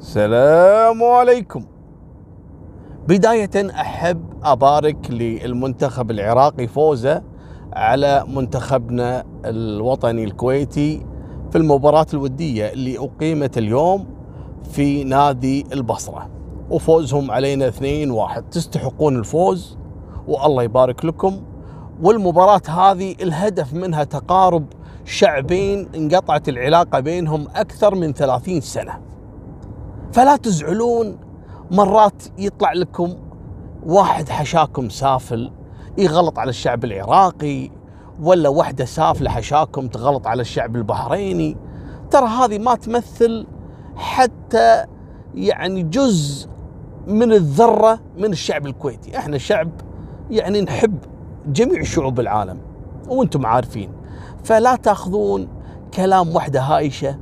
السلام عليكم. بداية أحب أبارك للمنتخب العراقي فوزه على منتخبنا الوطني الكويتي في المباراة الودية اللي أقيمت اليوم في نادي البصرة، وفوزهم علينا 2-1. تستحقون الفوز والله يبارك لكم. والمباراة هذه الهدف منها تقارب شعبين انقطعت العلاقة بينهم أكثر من 30 سنة، فلا تزعلون. مرات يطلع لكم واحد حشاكم سافل يغلط على الشعب العراقي، ولا واحدة سافلة حشاكم تغلط على الشعب البحريني. ترى هذه ما تمثل حتى يعني جزء من الذرة من الشعب الكويتي. احنا شعب يعني نحب جميع شعوب العالم وانتم عارفين، فلا تاخذون كلام واحدة هايشة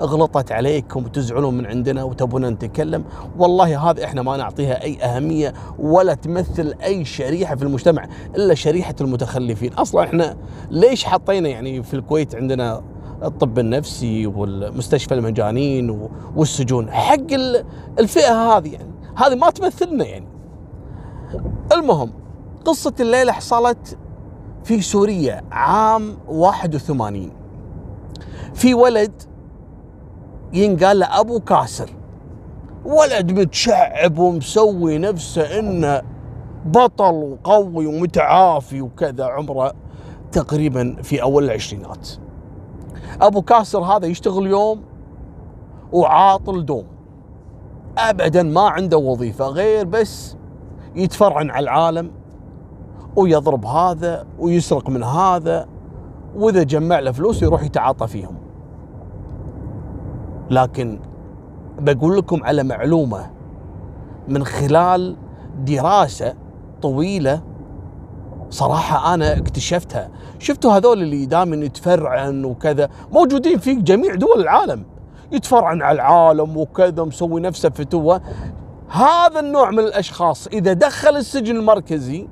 غلطت عليكم وتزعلون من عندنا وتبون نتكلم. والله هذا احنا ما نعطيها اي اهمية ولا تمثل اي شريحة في المجتمع الا شريحة المتخلفين. اصلا احنا ليش حطينا يعني في الكويت عندنا الطب النفسي والمستشفى المجانين والسجون حق الفئة هذه؟ يعني هذه ما تمثلنا يعني. المهم قصة الليلة حصلت في سوريا عام 81. في ولد ينقال له أبو كاسر، ولد متشعب ومسوي نفسه إنه بطل وقوي ومتعافي وكذا، عمره تقريبا في أول العشرينات. أبو كاسر هذا يشتغل يوم وعاطل دوم، أبدا ما عنده وظيفة غير بس يتفرعن على العالم ويضرب هذا ويسرق من هذا، وإذا جمع له فلوس يروح يتعاطى فيهم. لكن بقول لكم على معلومة من خلال دراسة طويلة صراحة أنا اكتشفتها. شفتوا هذول اللي دائما يتفرعن وكذا موجودين في جميع دول العالم، يتفرعن على العالم وكذا مسوي نفسه فتوة. هذا النوع من الأشخاص إذا دخل السجن المركزي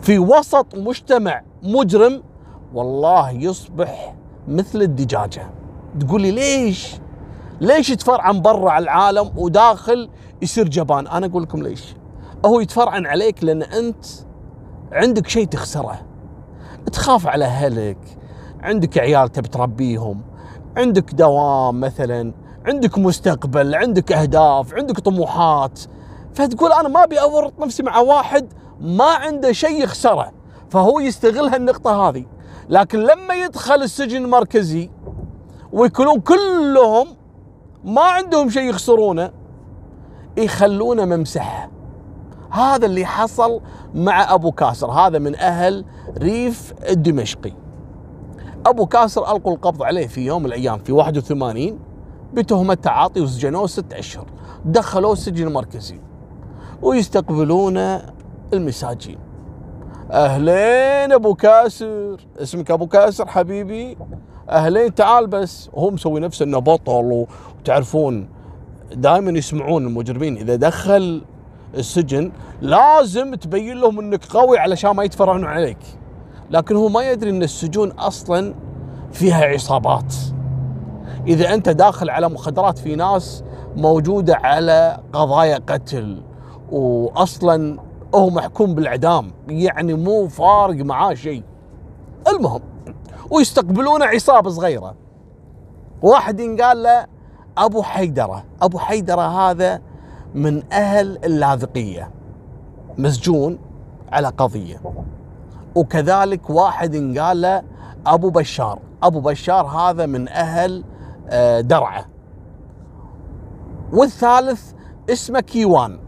في وسط مجتمع مجرم والله يصبح مثل الدجاجة. تقولي ليش يتفرعن برا على العالم وداخل يصير جبان؟ أنا أقول لكم ليش. هو يتفرعن عليك لأن أنت عندك شيء تخسره، تخاف على أهلك، عندك عيال تبي تربيهم، عندك دوام مثلا، عندك مستقبل، عندك أهداف، عندك طموحات. فتقول أنا ما أبي أورط نفسي مع واحد ما عنده شيء يخسره، فهو يستغل هالنقطة هذه. لكن لما يدخل السجن المركزي ويكونون كلهم ما عندهم شيء يخسرونه يخلونه ممسحه. هذا اللي حصل مع أبو كاسر. هذا من أهل ريف الدمشقي. أبو كاسر ألقوا القبض عليه في يوم من الأيام في 81 بتهمة تعاطي، وسجنوه 6 أشهر، دخلوه السجن المركزي ويستقبلونه المساجين. أهلين أبو كاسر، اسمك أبو كاسر حبيبي، أهلين تعال. بس هو مسوي نفسه إنه بطل. وتعرفون دائما يسمعون المجرمين إذا دخل السجن لازم تبين لهم إنك قوي علشان ما يتفرعون عليك، لكن هو ما يدري إن السجون أصلا فيها عصابات. إذا أنت داخل على مخدرات في ناس موجودة على قضايا قتل، وأصلا هو محكوم بالإعدام، يعني مو فارق معاه شيء. المهم ويستقبلونه عصابة صغيرة، واحد ينقال له أبو حيدرة. أبو حيدرة هذا من أهل اللاذقية، مسجون على قضية. وكذلك واحد ينقال له أبو بشار. أبو بشار هذا من أهل درعة. والثالث اسمه كيوان.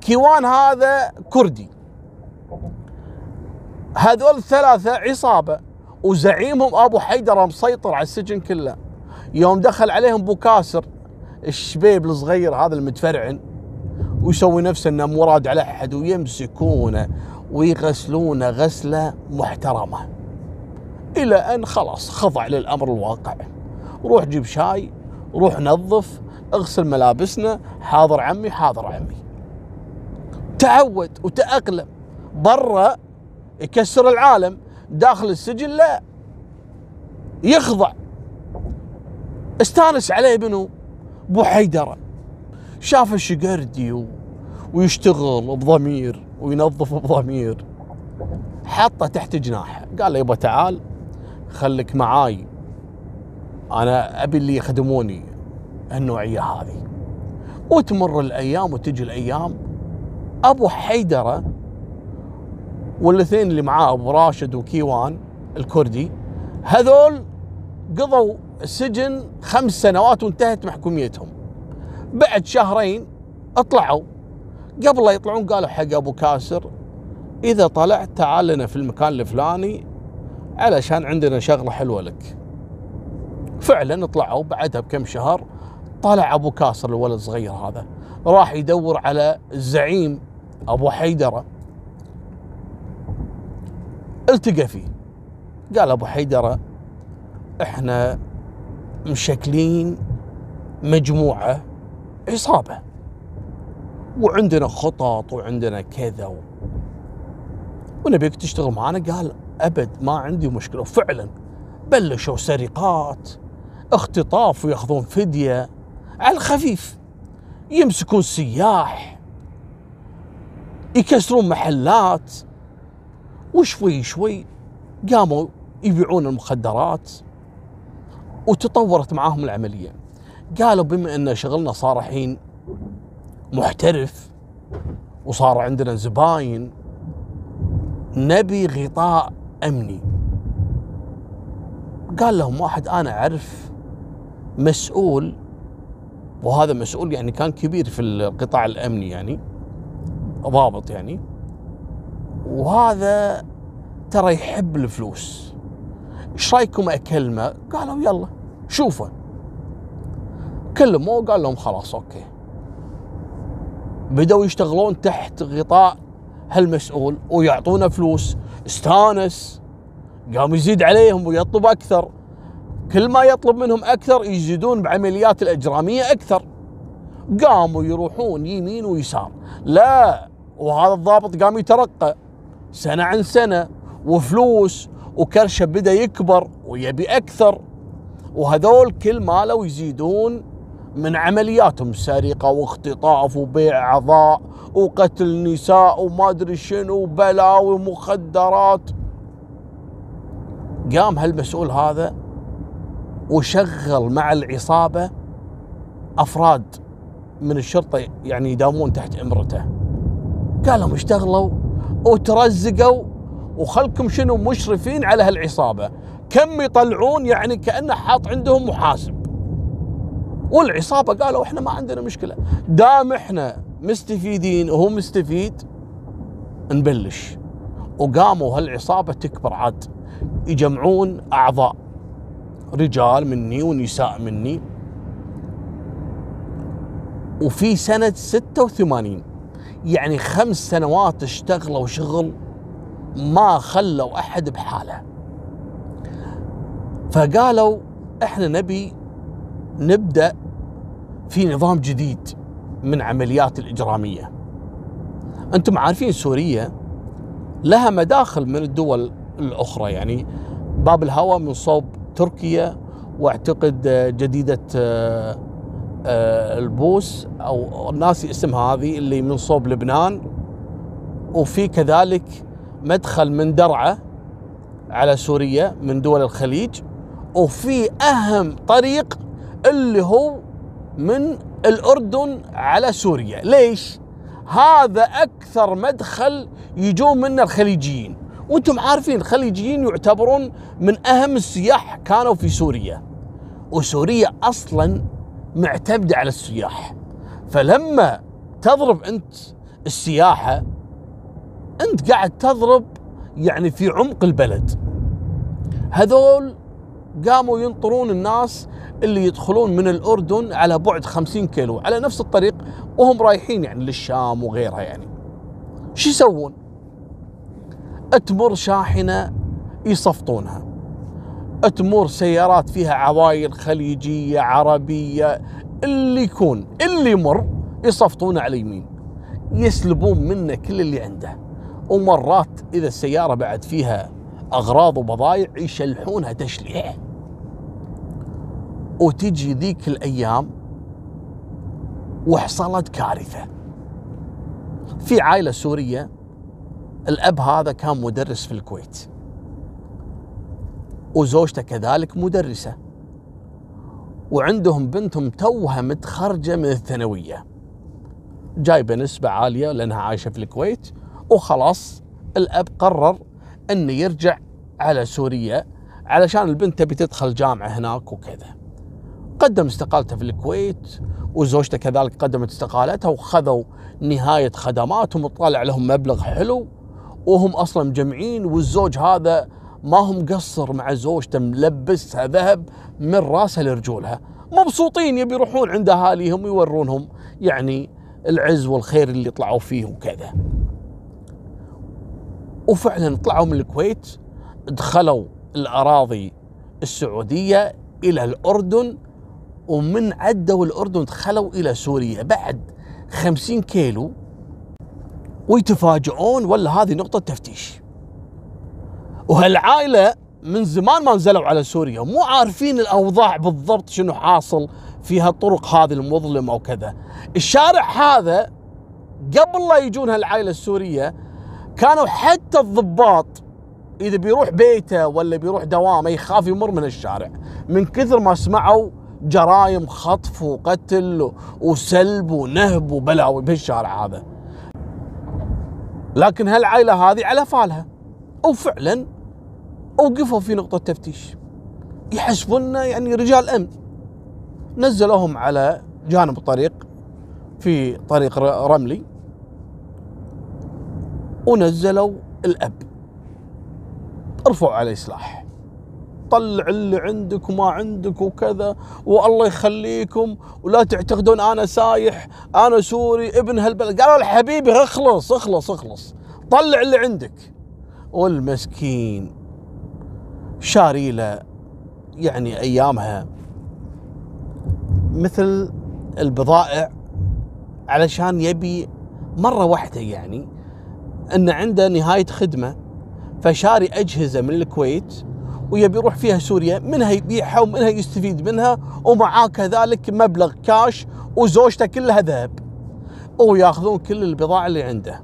كيوان هذا كردي. هذول الثلاثة عصابة، وزعيمهم أبو حيدرة مسيطر على السجن كله. يوم دخل عليهم أبو كاسر الشبيب الصغير هذا المتفرعن ويسوي نفسه انه مراد على احد، ويمسكونه ويغسلونه غسله محترمه، الى ان خلاص خضع للامر الواقع. روح جيب شاي، روح نظف، اغسل ملابسنا، حاضر عمي حاضر عمي. تعود وتأقلم. برا يكسر العالم، داخل السجن لا يخضع. استانس عليه بنو بحيدرة شاف الشقردي ويشتغل بضمير وينظف بضمير، حطه تحت جناحه، قال له يبا تعال خلك معاي، انا ابي اللي يخدموني النوعيه هذه. وتمر الايام وتجي الايام، ابو حيدره والاثنين اللي معاه ابو راشد وكيوان الكردي هذول قضوا سجن 5 سنوات وانتهت محكوميتهم. بعد شهرين اطلعوا، قبل لا يطلعون قالوا حق ابو كاسر اذا طلعت تعال لنا في المكان الفلاني علشان عندنا شغله حلوه لك. فعلا طلعوا، بعدها بكم شهر طلع ابو كاسر الولد الصغير هذا، راح يدور على الزعيم ابو حيدره، التقى فيه، قال ابو حيدره احنا مشكلين مجموعه عصابه وعندنا خطط وعندنا كذا ونبيك تشتغل معانا. قال ابد ما عندي مشكله. وفعلا بلشوا سرقات اختطاف وياخذون فديه على الخفيف، يمسكون سياح، يكسرون محلات، وشوي شوي قاموا يبيعون المخدرات وتطورت معاهم العمليه. قالوا بما ان شغلنا صار الحين محترف وصار عندنا زباين نبي غطاء امني. قال لهم واحد انا اعرف مسؤول، وهذا مسؤول يعني كان كبير في القطاع الامني، يعني ضابط يعني، وهذا ترى يحب الفلوس، ايش رايكم اكلمه؟ قالوا يلا شوفه. كلموه قال لهم خلاص اوكي. بدأوا يشتغلون تحت غطاء هالمسؤول ويعطونا فلوس، استانس. قام يزيد عليهم ويطلب اكثر، كل ما يطلب منهم اكثر يزيدون بعمليات الاجراميه اكثر. قاموا يروحون يمين ويسار، لا وهذا الضابط قام يترقى سنه عن سنه وفلوس وكرشه، بدا يكبر ويبي اكثر، وهذول كل ما لو يزيدون من عملياتهم، سرقه واختطاف وبيع اعضاء وقتل نساء وما ادري شنو وبلاوي ومخدرات. قام هالمسؤول هذا وشغل مع العصابة أفراد من الشرطة يعني يداومون تحت إمرته. قال لهم اشتغلوا وترزقوا وخلكم شنو مشرفين على هالعصابة، كم يطلعون يعني كأنه حاط عندهم محاسب. والعصابة قالوا احنا ما عندنا مشكلة، دام احنا مستفيدين وهو مستفيد نبلش. وقاموا هالعصابة تكبر عاد، يجمعون أعضاء رجال مني ونساء مني. وفي سنة 86 يعني 5 سنوات اشتغلوا شغل ما خلوا أحد بحاله. فقالوا احنا نبي نبدأ في نظام جديد من عمليات الإجرامية. أنتم عارفين سوريا لها مداخل من الدول الأخرى، يعني باب الهوى من صوب تركيا، واعتقد جديدة البوس أو ناسي اسمها هذه اللي من صوب لبنان، وفي كذلك مدخل من درعا على سوريا من دول الخليج، وفي أهم طريق اللي هو من الأردن على سوريا. ليش؟ هذا أكثر مدخل يجون منه الخليجيين، وانتم عارفين الخليجيين يعتبرون من اهم السياح كانوا في سوريا، وسوريا اصلا معتمده على السياح. فلما تضرب انت السياحه انت قاعد تضرب يعني في عمق البلد. هذول قاموا ينطرون الناس اللي يدخلون من الاردن على بعد 50 كيلو على نفس الطريق وهم رايحين يعني للشام وغيرها. يعني شو يسوون؟ تمر شاحنة يصفطونها، تمر سيارات فيها عوائل خليجية عربية، اللي يكون اللي يمر يصفطونه على اليمين، يسلبون منه كل اللي عنده. ومرات إذا السيارة بعد فيها أغراض وبضايع يشلحونها تشليح. وتجي ذيك الأيام وحصلت كارثة. في عائلة سورية، الأب هذا كان مدرس في الكويت وزوجته كذلك مدرسة، وعندهم بنتهم توها متخرجة من الثانوية، جايبة نسبة عالية لأنها عايشة في الكويت، وخلاص الأب قرر أنه يرجع على سوريا علشان البنت تبي تدخل جامعة هناك وكذا. قدم استقالته في الكويت وزوجته كذلك قدمت استقالتها، وخذوا نهاية خدماتهم وطالع لهم مبلغ حلو وهم أصلا مجمعين، والزوج هذا ما هم قصر مع زوجته، ملبسها ذهب من راسها لرجولها، مبسوطين يبي يروحون عند أهاليهم ويورونهم يعني العز والخير اللي طلعوا فيه وكذا. وفعلا طلعوا من الكويت، دخلوا الأراضي السعودية إلى الأردن، ومن عدوا الأردن دخلوا إلى سوريا بعد 50 كيلو، ويتفاجئون ولا هذه نقطة تفتيش. وهالعائلة من زمان ما نزلوا على سوريا، مو عارفين الأوضاع بالضبط شنو حاصل في هالطرق هذه المظلمة وكذا. الشارع هذا قبل لا يجون هالعائلة السورية كانوا حتى الضباط إذا بيروح بيته ولا بيروح دوامه يخاف يمر من الشارع من كثر ما سمعوا جرائم خطف وقتل وسلب ونهب وبلاوي بهالشارع هذا. لكن هالعائلة هذه على فالها، وفعلا وقفوا في نقطة تفتيش يحسبون يعني رجال أمن. نزلوهم على جانب الطريق في طريق رملي، ونزلوا الأب، ارفعوا عليه سلاح، طلع اللي عندك وما عندك وكذا، والله يخليكم ولا تعتقدون انا سايح انا سوري ابن هالبلد. قالوا له حبيبي اخلص اخلص اخلص، طلع اللي عندك. والمسكين شاري له يعني ايامها مثل البضائع علشان يبي مره واحده يعني ان عنده نهايه خدمه، فشاري اجهزه من الكويت ويبي يروح فيها سوريا، منها يبيعها ومنها يستفيد منها، ومعاه كذلك مبلغ كاش وزوجته كلها ذهب، وياخذون كل البضاعه اللي عنده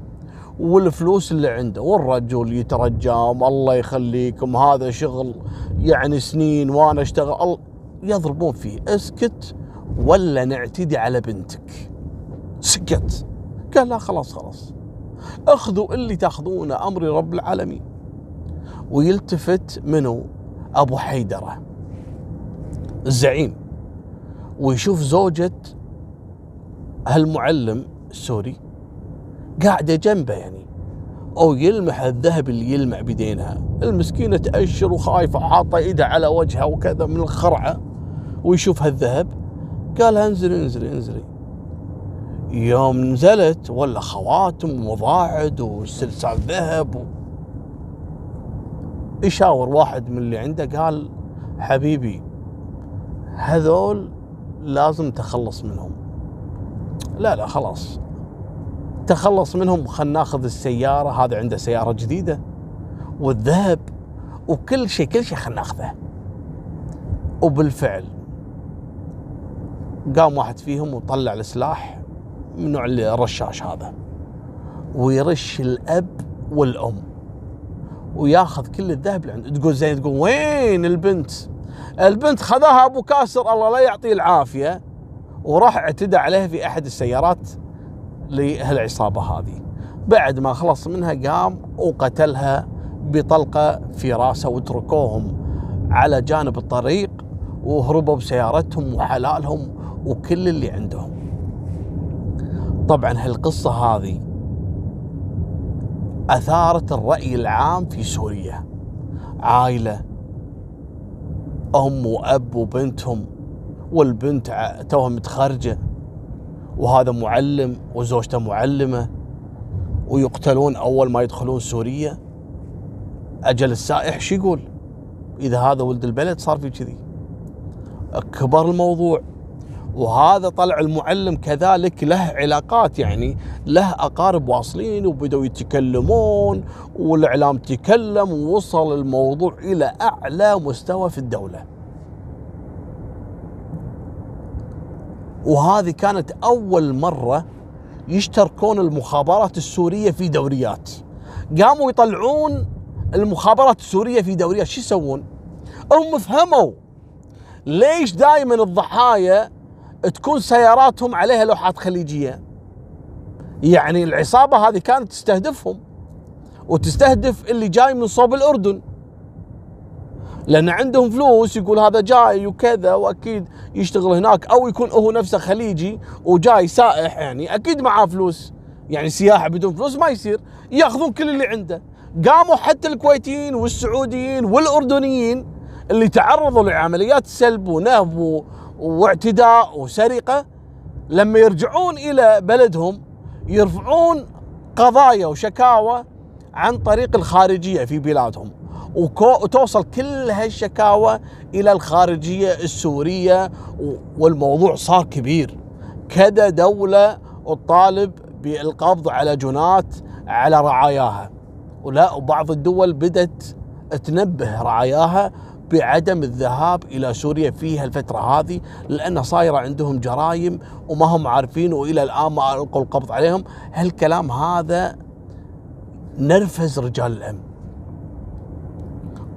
والفلوس اللي عنده. والرجل يترجم الله يخليكم هذا شغل يعني سنين وانا اشتغل. يضربون فيه اسكت ولا نعتدي على بنتك. سكت، قال لا خلاص خلاص اخذوا اللي تاخذونه امر رب العالمين. ويلتفت منه ابو حيدره الزعيم ويشوف زوجة هالمعلم السوري قاعده جنبه يعني، او يلمح الذهب اللي يلمع بيدينها. المسكينه تأشر وخايفه، حاطه ايدها على وجهها وكذا من الخرعه، ويشوف هالذهب قال انزلي انزلي انزلي. يوم نزلت ولا خواتم ومضاعد وسلسال ذهب يشاور واحد من اللي عنده قال حبيبي هذول لازم تخلص منهم. لا لا خلاص تخلص منهم، خلنا ناخذ السيارة، هذا عنده سيارة جديدة والذهب وكل شيء كل شيء خلنا ناخذه. وبالفعل قام واحد فيهم وطلع السلاح من نوع الرشاش هذا، ويرش الأب والأم وياخذ كل الذهب اللي عنده. تقول زين، تقول وين البنت؟ البنت خذاها أبو كاسر الله لا يعطيه العافية، وراح اعتدى عليها في أحد السيارات لهالعصابة هذه. بعد ما خلص منها قام وقتلها بطلقة في راسه، وتركوهم على جانب الطريق وهربوا بسيارتهم وحلالهم وكل اللي عندهم. طبعا هالقصة هذه أثارت الرأي العام في سوريا. عائلة أم وأب وبنتهم، والبنت توها متخرجة، وهذا معلم وزوجته معلمة، ويقتلون أول ما يدخلون سوريا. أجل السائح شو يقول إذا هذا ولد البلد صار في كذي؟ كبر الموضوع. وهذا طلع المعلم كذلك له علاقات يعني له أقارب واصلين، وبدوا يتكلمون والإعلام تكلم، ووصل الموضوع إلى أعلى مستوى في الدولة. وهذه كانت أول مرة يشتركون المخابرات السورية في دوريات. قاموا يطلعون المخابرات السورية في دوريات، شو يسوون؟ هم فهموا ليش دائما الضحايا تكون سياراتهم عليها لوحات خليجية، يعني العصابة هذه كانت تستهدفهم وتستهدف اللي جاي من صوب الأردن، لأن عندهم فلوس، يقول هذا جاي وكذا وأكيد يشتغل هناك، أو يكون هو نفسه خليجي وجاي سائح، يعني أكيد معاه فلوس، يعني سياحة بدون فلوس ما يصير، يأخذون كل اللي عنده. قاموا حتى الكويتيين والسعوديين والأردنيين اللي تعرضوا لعمليات سلب ونهب واعتداء وسرقة، لما يرجعون إلى بلدهم يرفعون قضايا وشكاوى عن طريق الخارجية في بلادهم، وتوصل كل هالشكاوى إلى الخارجية السورية، والموضوع صار كبير. كذا دولة تطالب بالقبض على جنات على رعاياها، ولا وبعض الدول بدأت تنبه رعاياها بعدم الذهاب إلى سوريا في هالفترة هذه، لأن صايرة عندهم جرائم وما هم عارفين، وإلى الآن ما ألقوا القبض عليهم. هالكلام هذا نرفز رجال الأمن،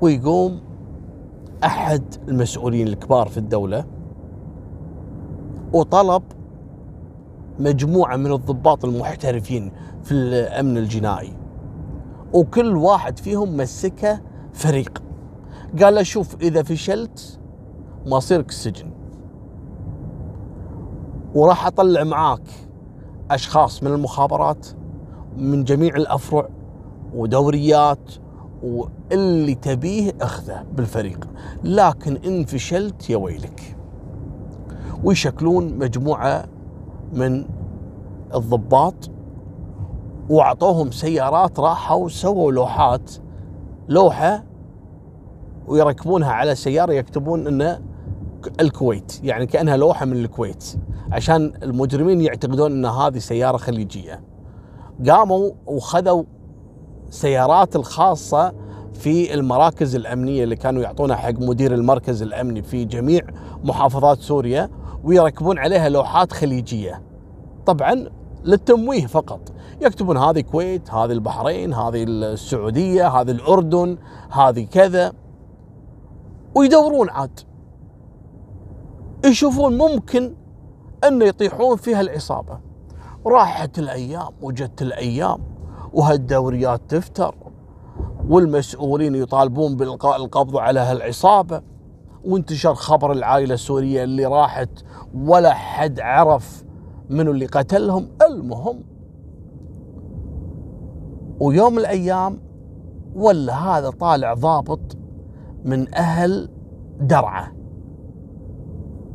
ويقوم أحد المسؤولين الكبار في الدولة وطلب مجموعة من الضباط المحترفين في الأمن الجنائي، وكل واحد فيهم مسكه فريق، قال له شوف إذا فشلت مصيرك السجن، وراح أطلع معاك أشخاص من المخابرات من جميع الأفرع ودوريات، واللي تبيه أخذه بالفريق، لكن إن فشلت يا ويلك. ويشكلون مجموعة من الضباط وأعطوهم سيارات، راحوا سووا لوحة ويركبونها على سيارة يكتبون أنه الكويت، يعني كأنها لوحة من الكويت، عشان المجرمين يعتقدون أن هذه سيارة خليجية. قاموا وخذوا سيارات الخاصة في المراكز الأمنية اللي كانوا يعطونها حق مدير المركز الأمني في جميع محافظات سوريا، ويركبون عليها لوحات خليجية طبعا للتمويه فقط، يكتبون هذه الكويت، هذه البحرين، هذه السعودية، هذه الأردن، هذه كذا، ويدورون عاد يشوفون ممكن أن يطيحون فيها العصابة. راحت الأيام وجت الأيام وهالدوريات تفتر، والمسؤولين يطالبون بالقاء القبض على هالعصابة، وانتشر خبر العائلة السورية اللي راحت ولا حد عرف منو اللي قتلهم. المهم ويوم الأيام ولا هذا طالع ضابط من أهل درعة،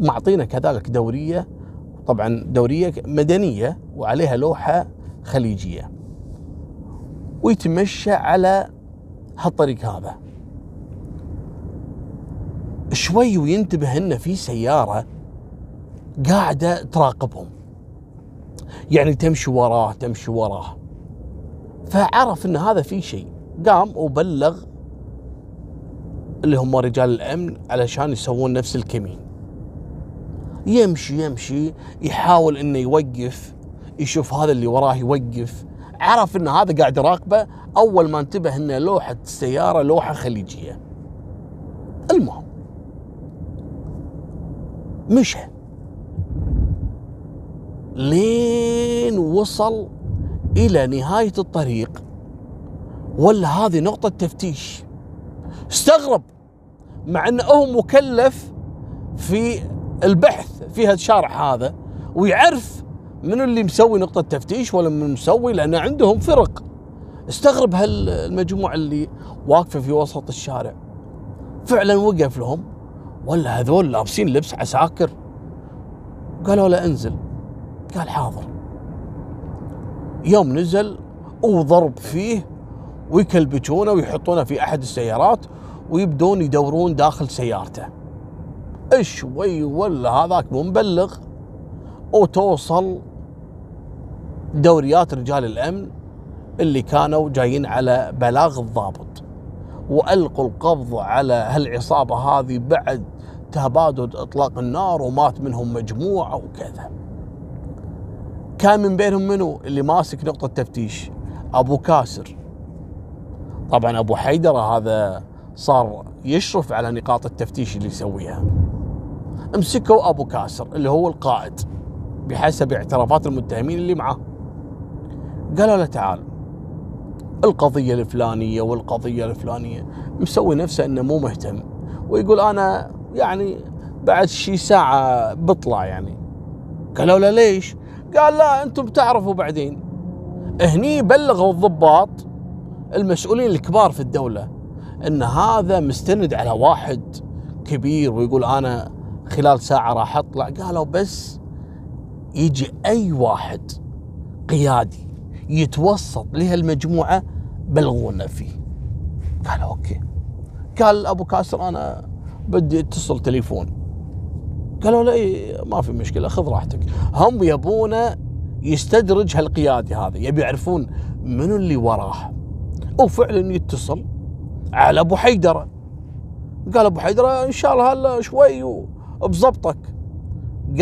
معطينا كذلك دورية، طبعا دورية مدنية وعليها لوحة خليجية، ويتمشى على هالطريق هذا شوي، وينتبه إن في سيارة قاعدة تراقبهم، يعني تمشي وراه، فعرف إن هذا في شيء، قام وبلغ اللي هم رجال الأمن علشان يسوون نفس الكمين. يمشي يحاول إنه يوقف، يشوف هذا اللي وراه يوقف، عرف إن هذا قاعد يراقبه، أول ما انتبه إن لوحة السيارة لوحة خليجية. المهم مشى لين وصل إلى نهاية الطريق، ولا هذه نقطة تفتيش. استغرب مع أنه مكلف في البحث في هالشارع هذا، ويعرف من اللي مسوي نقطة تفتيش ولا من مسوي، لأن عندهم فرق. استغرب هالمجموعة اللي واقفة في وسط الشارع، فعلا وقف لهم، ولا هذول لابسين لبس عساكر، قالوا له انزل، قال حاضر. يوم نزل وضرب فيه، ويكلبشونه ويحطونه في أحد السيارات، ويبدون يدورون داخل سيارته شوي، ولا هذاك منبلغ. وتوصل دوريات رجال الأمن اللي كانوا جايين على بلاغ الضابط، وألقوا القبض على هالعصابة هذه بعد تبادل إطلاق النار ومات منهم مجموعة وكذا. كان من بينهم منو اللي ماسك نقطة تفتيش؟ أبو كاسر. طبعا أبو حيدرة هذا صار يشرف على نقاط التفتيش اللي يسويها. امسكوا أبو كاسر اللي هو القائد بحسب اعترافات المتهمين اللي معه. قالوا له تعال القضية الفلانية والقضية الفلانية. مسوي نفسه انه مو مهتم ويقول انا يعني بعد شي ساعة بطلع يعني. قالوا له ليش؟ قال لا انتم بتعرفوا بعدين. هني بلغوا الضباط المسؤولين الكبار في الدولة ان هذا مستند على واحد كبير ويقول انا خلال ساعة راح اطلع. قالوا بس يجي اي واحد قيادي يتوسط لهالمجموعة بلغونا فيه. قال اوكي. قال ابو كاسر انا بدي اتصل تليفون. قالوا لا ما في مشكلة خذ راحتك. هم يبون يستدرج هالقيادي هذا، يبي يعرفون منو اللي وراه. وفعلا يتصل على ابو حيدرة. قال ابو حيدرة ان شاء الله هلا شوي وبظبطك.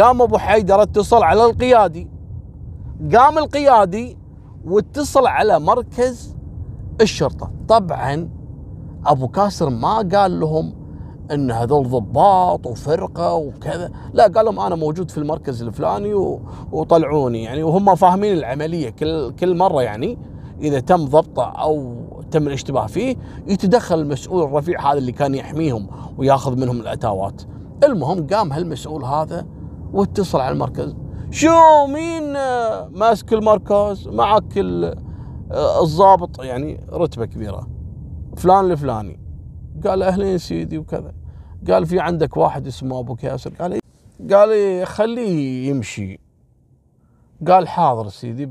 قام ابو حيدرة اتصل على القيادي. قام القيادي واتصل على مركز الشرطة. طبعا أبو كاسر ما قال لهم أن هذول ضباط وفرقة وكذا، لا قال لهم أنا موجود في المركز الفلاني وطلعوني يعني. وهم فاهمين العملية كل مرة يعني إذا تم ضبطه أو تم الاشتباه فيه يتدخل المسؤول الرفيع هذا اللي كان يحميهم وياخذ منهم الأتاوات. المهم قام هالمسؤول هذا واتصل على المركز. شو مين ماسك المركز؟ معك الضابط يعني رتبة كبيرة فلان الفلاني. قال أهلين سيدي وكذا. قال في عندك واحد اسمه أبو كاسر. قال خليه يمشي. قال حاضر سيدي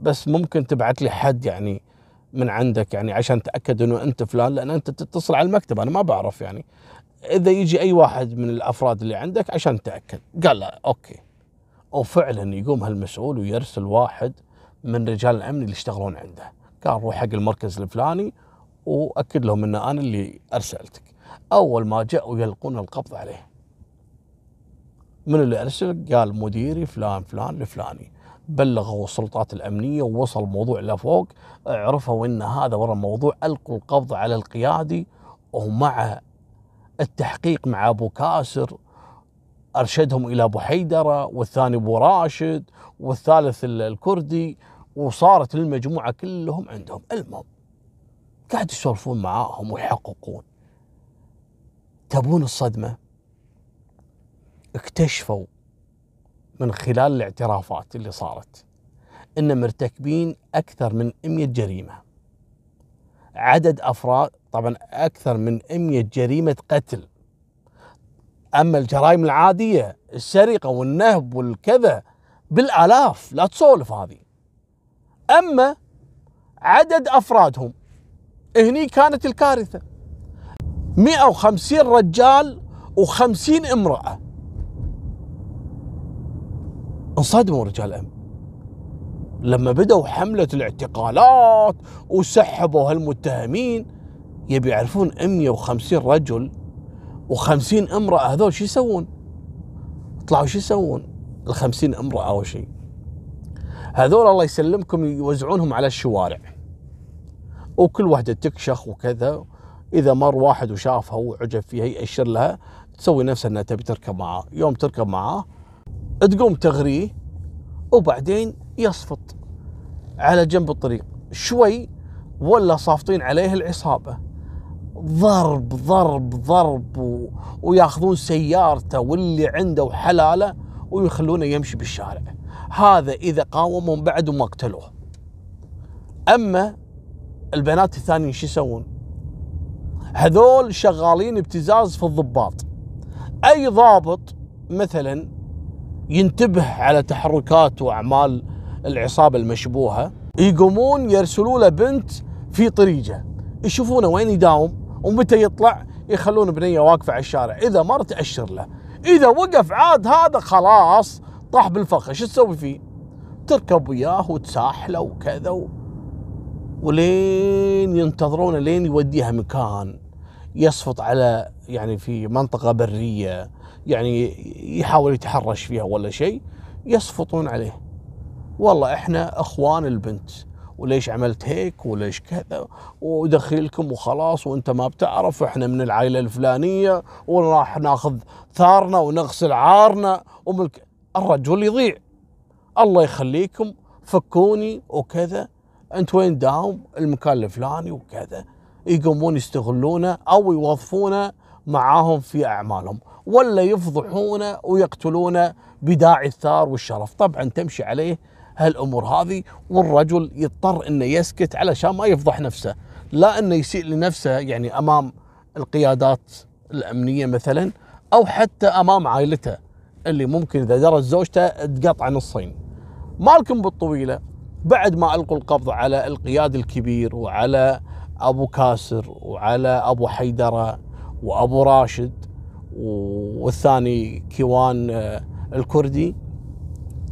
بس ممكن تبعت لي حد يعني من عندك يعني عشان تأكد أنه أنت فلان، لأن أنت تتصل على المكتب أنا ما بعرف يعني. إذا يجي أي واحد من الأفراد اللي عندك عشان تأكد. قال لا أوكي. وفعلا يقوم هالمسؤول ويرسل واحد من رجال الأمن اللي يشتغلون عنده. قال روح حق المركز الفلاني وأكد لهم أن أنا اللي أرسلتك. أول ما جاءوا يلقون القبض عليه. من اللي أرسل؟ قال مديري فلان فلان الفلاني. بلغوا السلطات الأمنية ووصل الموضوع لفوق، عرفوا أن هذا ورا الموضوع، ألقوا القبض على القيادي. ومع التحقيق مع أبو كاسر أرشدهم إلى أبو حيدرة والثاني أبو راشد والثالث الكردي، وصارت المجموعة كلهم عندهم. المهم قاعد يسولفون معاهم ويحققون. تبون الصدمة؟ اكتشفوا من خلال الاعترافات اللي صارت إن مرتكبين أكثر من 100 جريمة. عدد أفراد طبعا أكثر من 100 جريمة قتل. أما الجرائم العادية السرقة والنهب والكذا بالآلاف، لا تسولف هذه. أما عدد أفرادهم هني كانت الكارثة. 150 رجال و50 امرأة. انصدموا رجال الأمن لما بدأوا حملة الاعتقالات وسحبوا هالمتهمين. يبي يعرفون 150 رجل و50 امرأة هذول شو يسوون؟ طلعوا شو يسوون ال50 امرأة أو شيء؟ هذول الله يسلمكم يوزعونهم على الشوارع وكل وحدة تكشخ وكذا. إذا مر واحد وشافها وعجب فيها يأشر لها، تسوي نفسها أنها تبي تركب معاه. يوم تركب معاه تقوم تغريه وبعدين يصفط على جنب الطريق شوي، ولا صافطين عليه العصابة ضرب ضرب ضرب وياخذون سيارته واللي عنده حلاله ويخلونه يمشي بالشارع. هذا إذا قاومهم بعد وما قتلوه. أما البنات الثانيين شو يسوون؟ هذول شغالين ابتزاز في الضباط. أي ضابط مثلا ينتبه على تحركات وأعمال العصابة المشبوهة يقومون يرسلوا له بنت في طريقه، يشوفونه وين يداوم ومتى يطلع، يخلون بنيه واقفه على الشارع. اذا مر تاشر له، اذا وقف عاد هذا خلاص طاح بالفخ. شو تسوي فيه؟ تركب وياه وتساحله وكذا ولين ينتظرونه لين يوديها مكان يصفط على يعني في منطقة برية يعني يحاول يتحرش فيها ولا شيء يصفطون عليه والله احنا اخوان البنت وليش عملت هيك وليش كذا ودخيلكم وخلاص وانت ما بتعرف احنا من العائلة الفلانية وراح ناخذ ثارنا ونغسل عارنا وملك الرجل يضيع الله يخليكم فكوني وكذا انت وين داوم المكان الفلاني وكذا يقومون يستغلونه او يوظفونه معاهم في اعمالهم ولا يفضحونه ويقتلونه بداعي الثار والشرف. طبعا تمشي عليه هالامور هذه والرجل يضطر انه يسكت علشان ما يفضح نفسه لا انه يسيء لنفسه يعني امام القيادات الامنيه مثلا او حتى امام عائلته اللي ممكن اذا درت زوجته تقطع نصين. مالكم بالطويله بعد ما القوا القبض على القيادي الكبير وعلى ابو كاسر وعلى ابو حيدره وابو راشد والثاني كيوان الكردي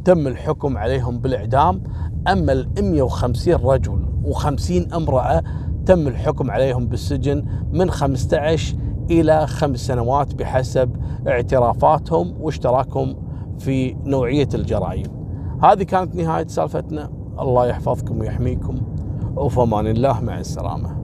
تم الحكم عليهم بالاعدام. اما ال 150 رجل و50 امراه تم الحكم عليهم بالسجن من 15 الى 5 سنوات بحسب اعترافاتهم واشتراكهم في نوعيه الجرائم. هذه كانت نهايه سالفتنا، الله يحفظكم ويحميكم، وفي امان الله، مع السلامه.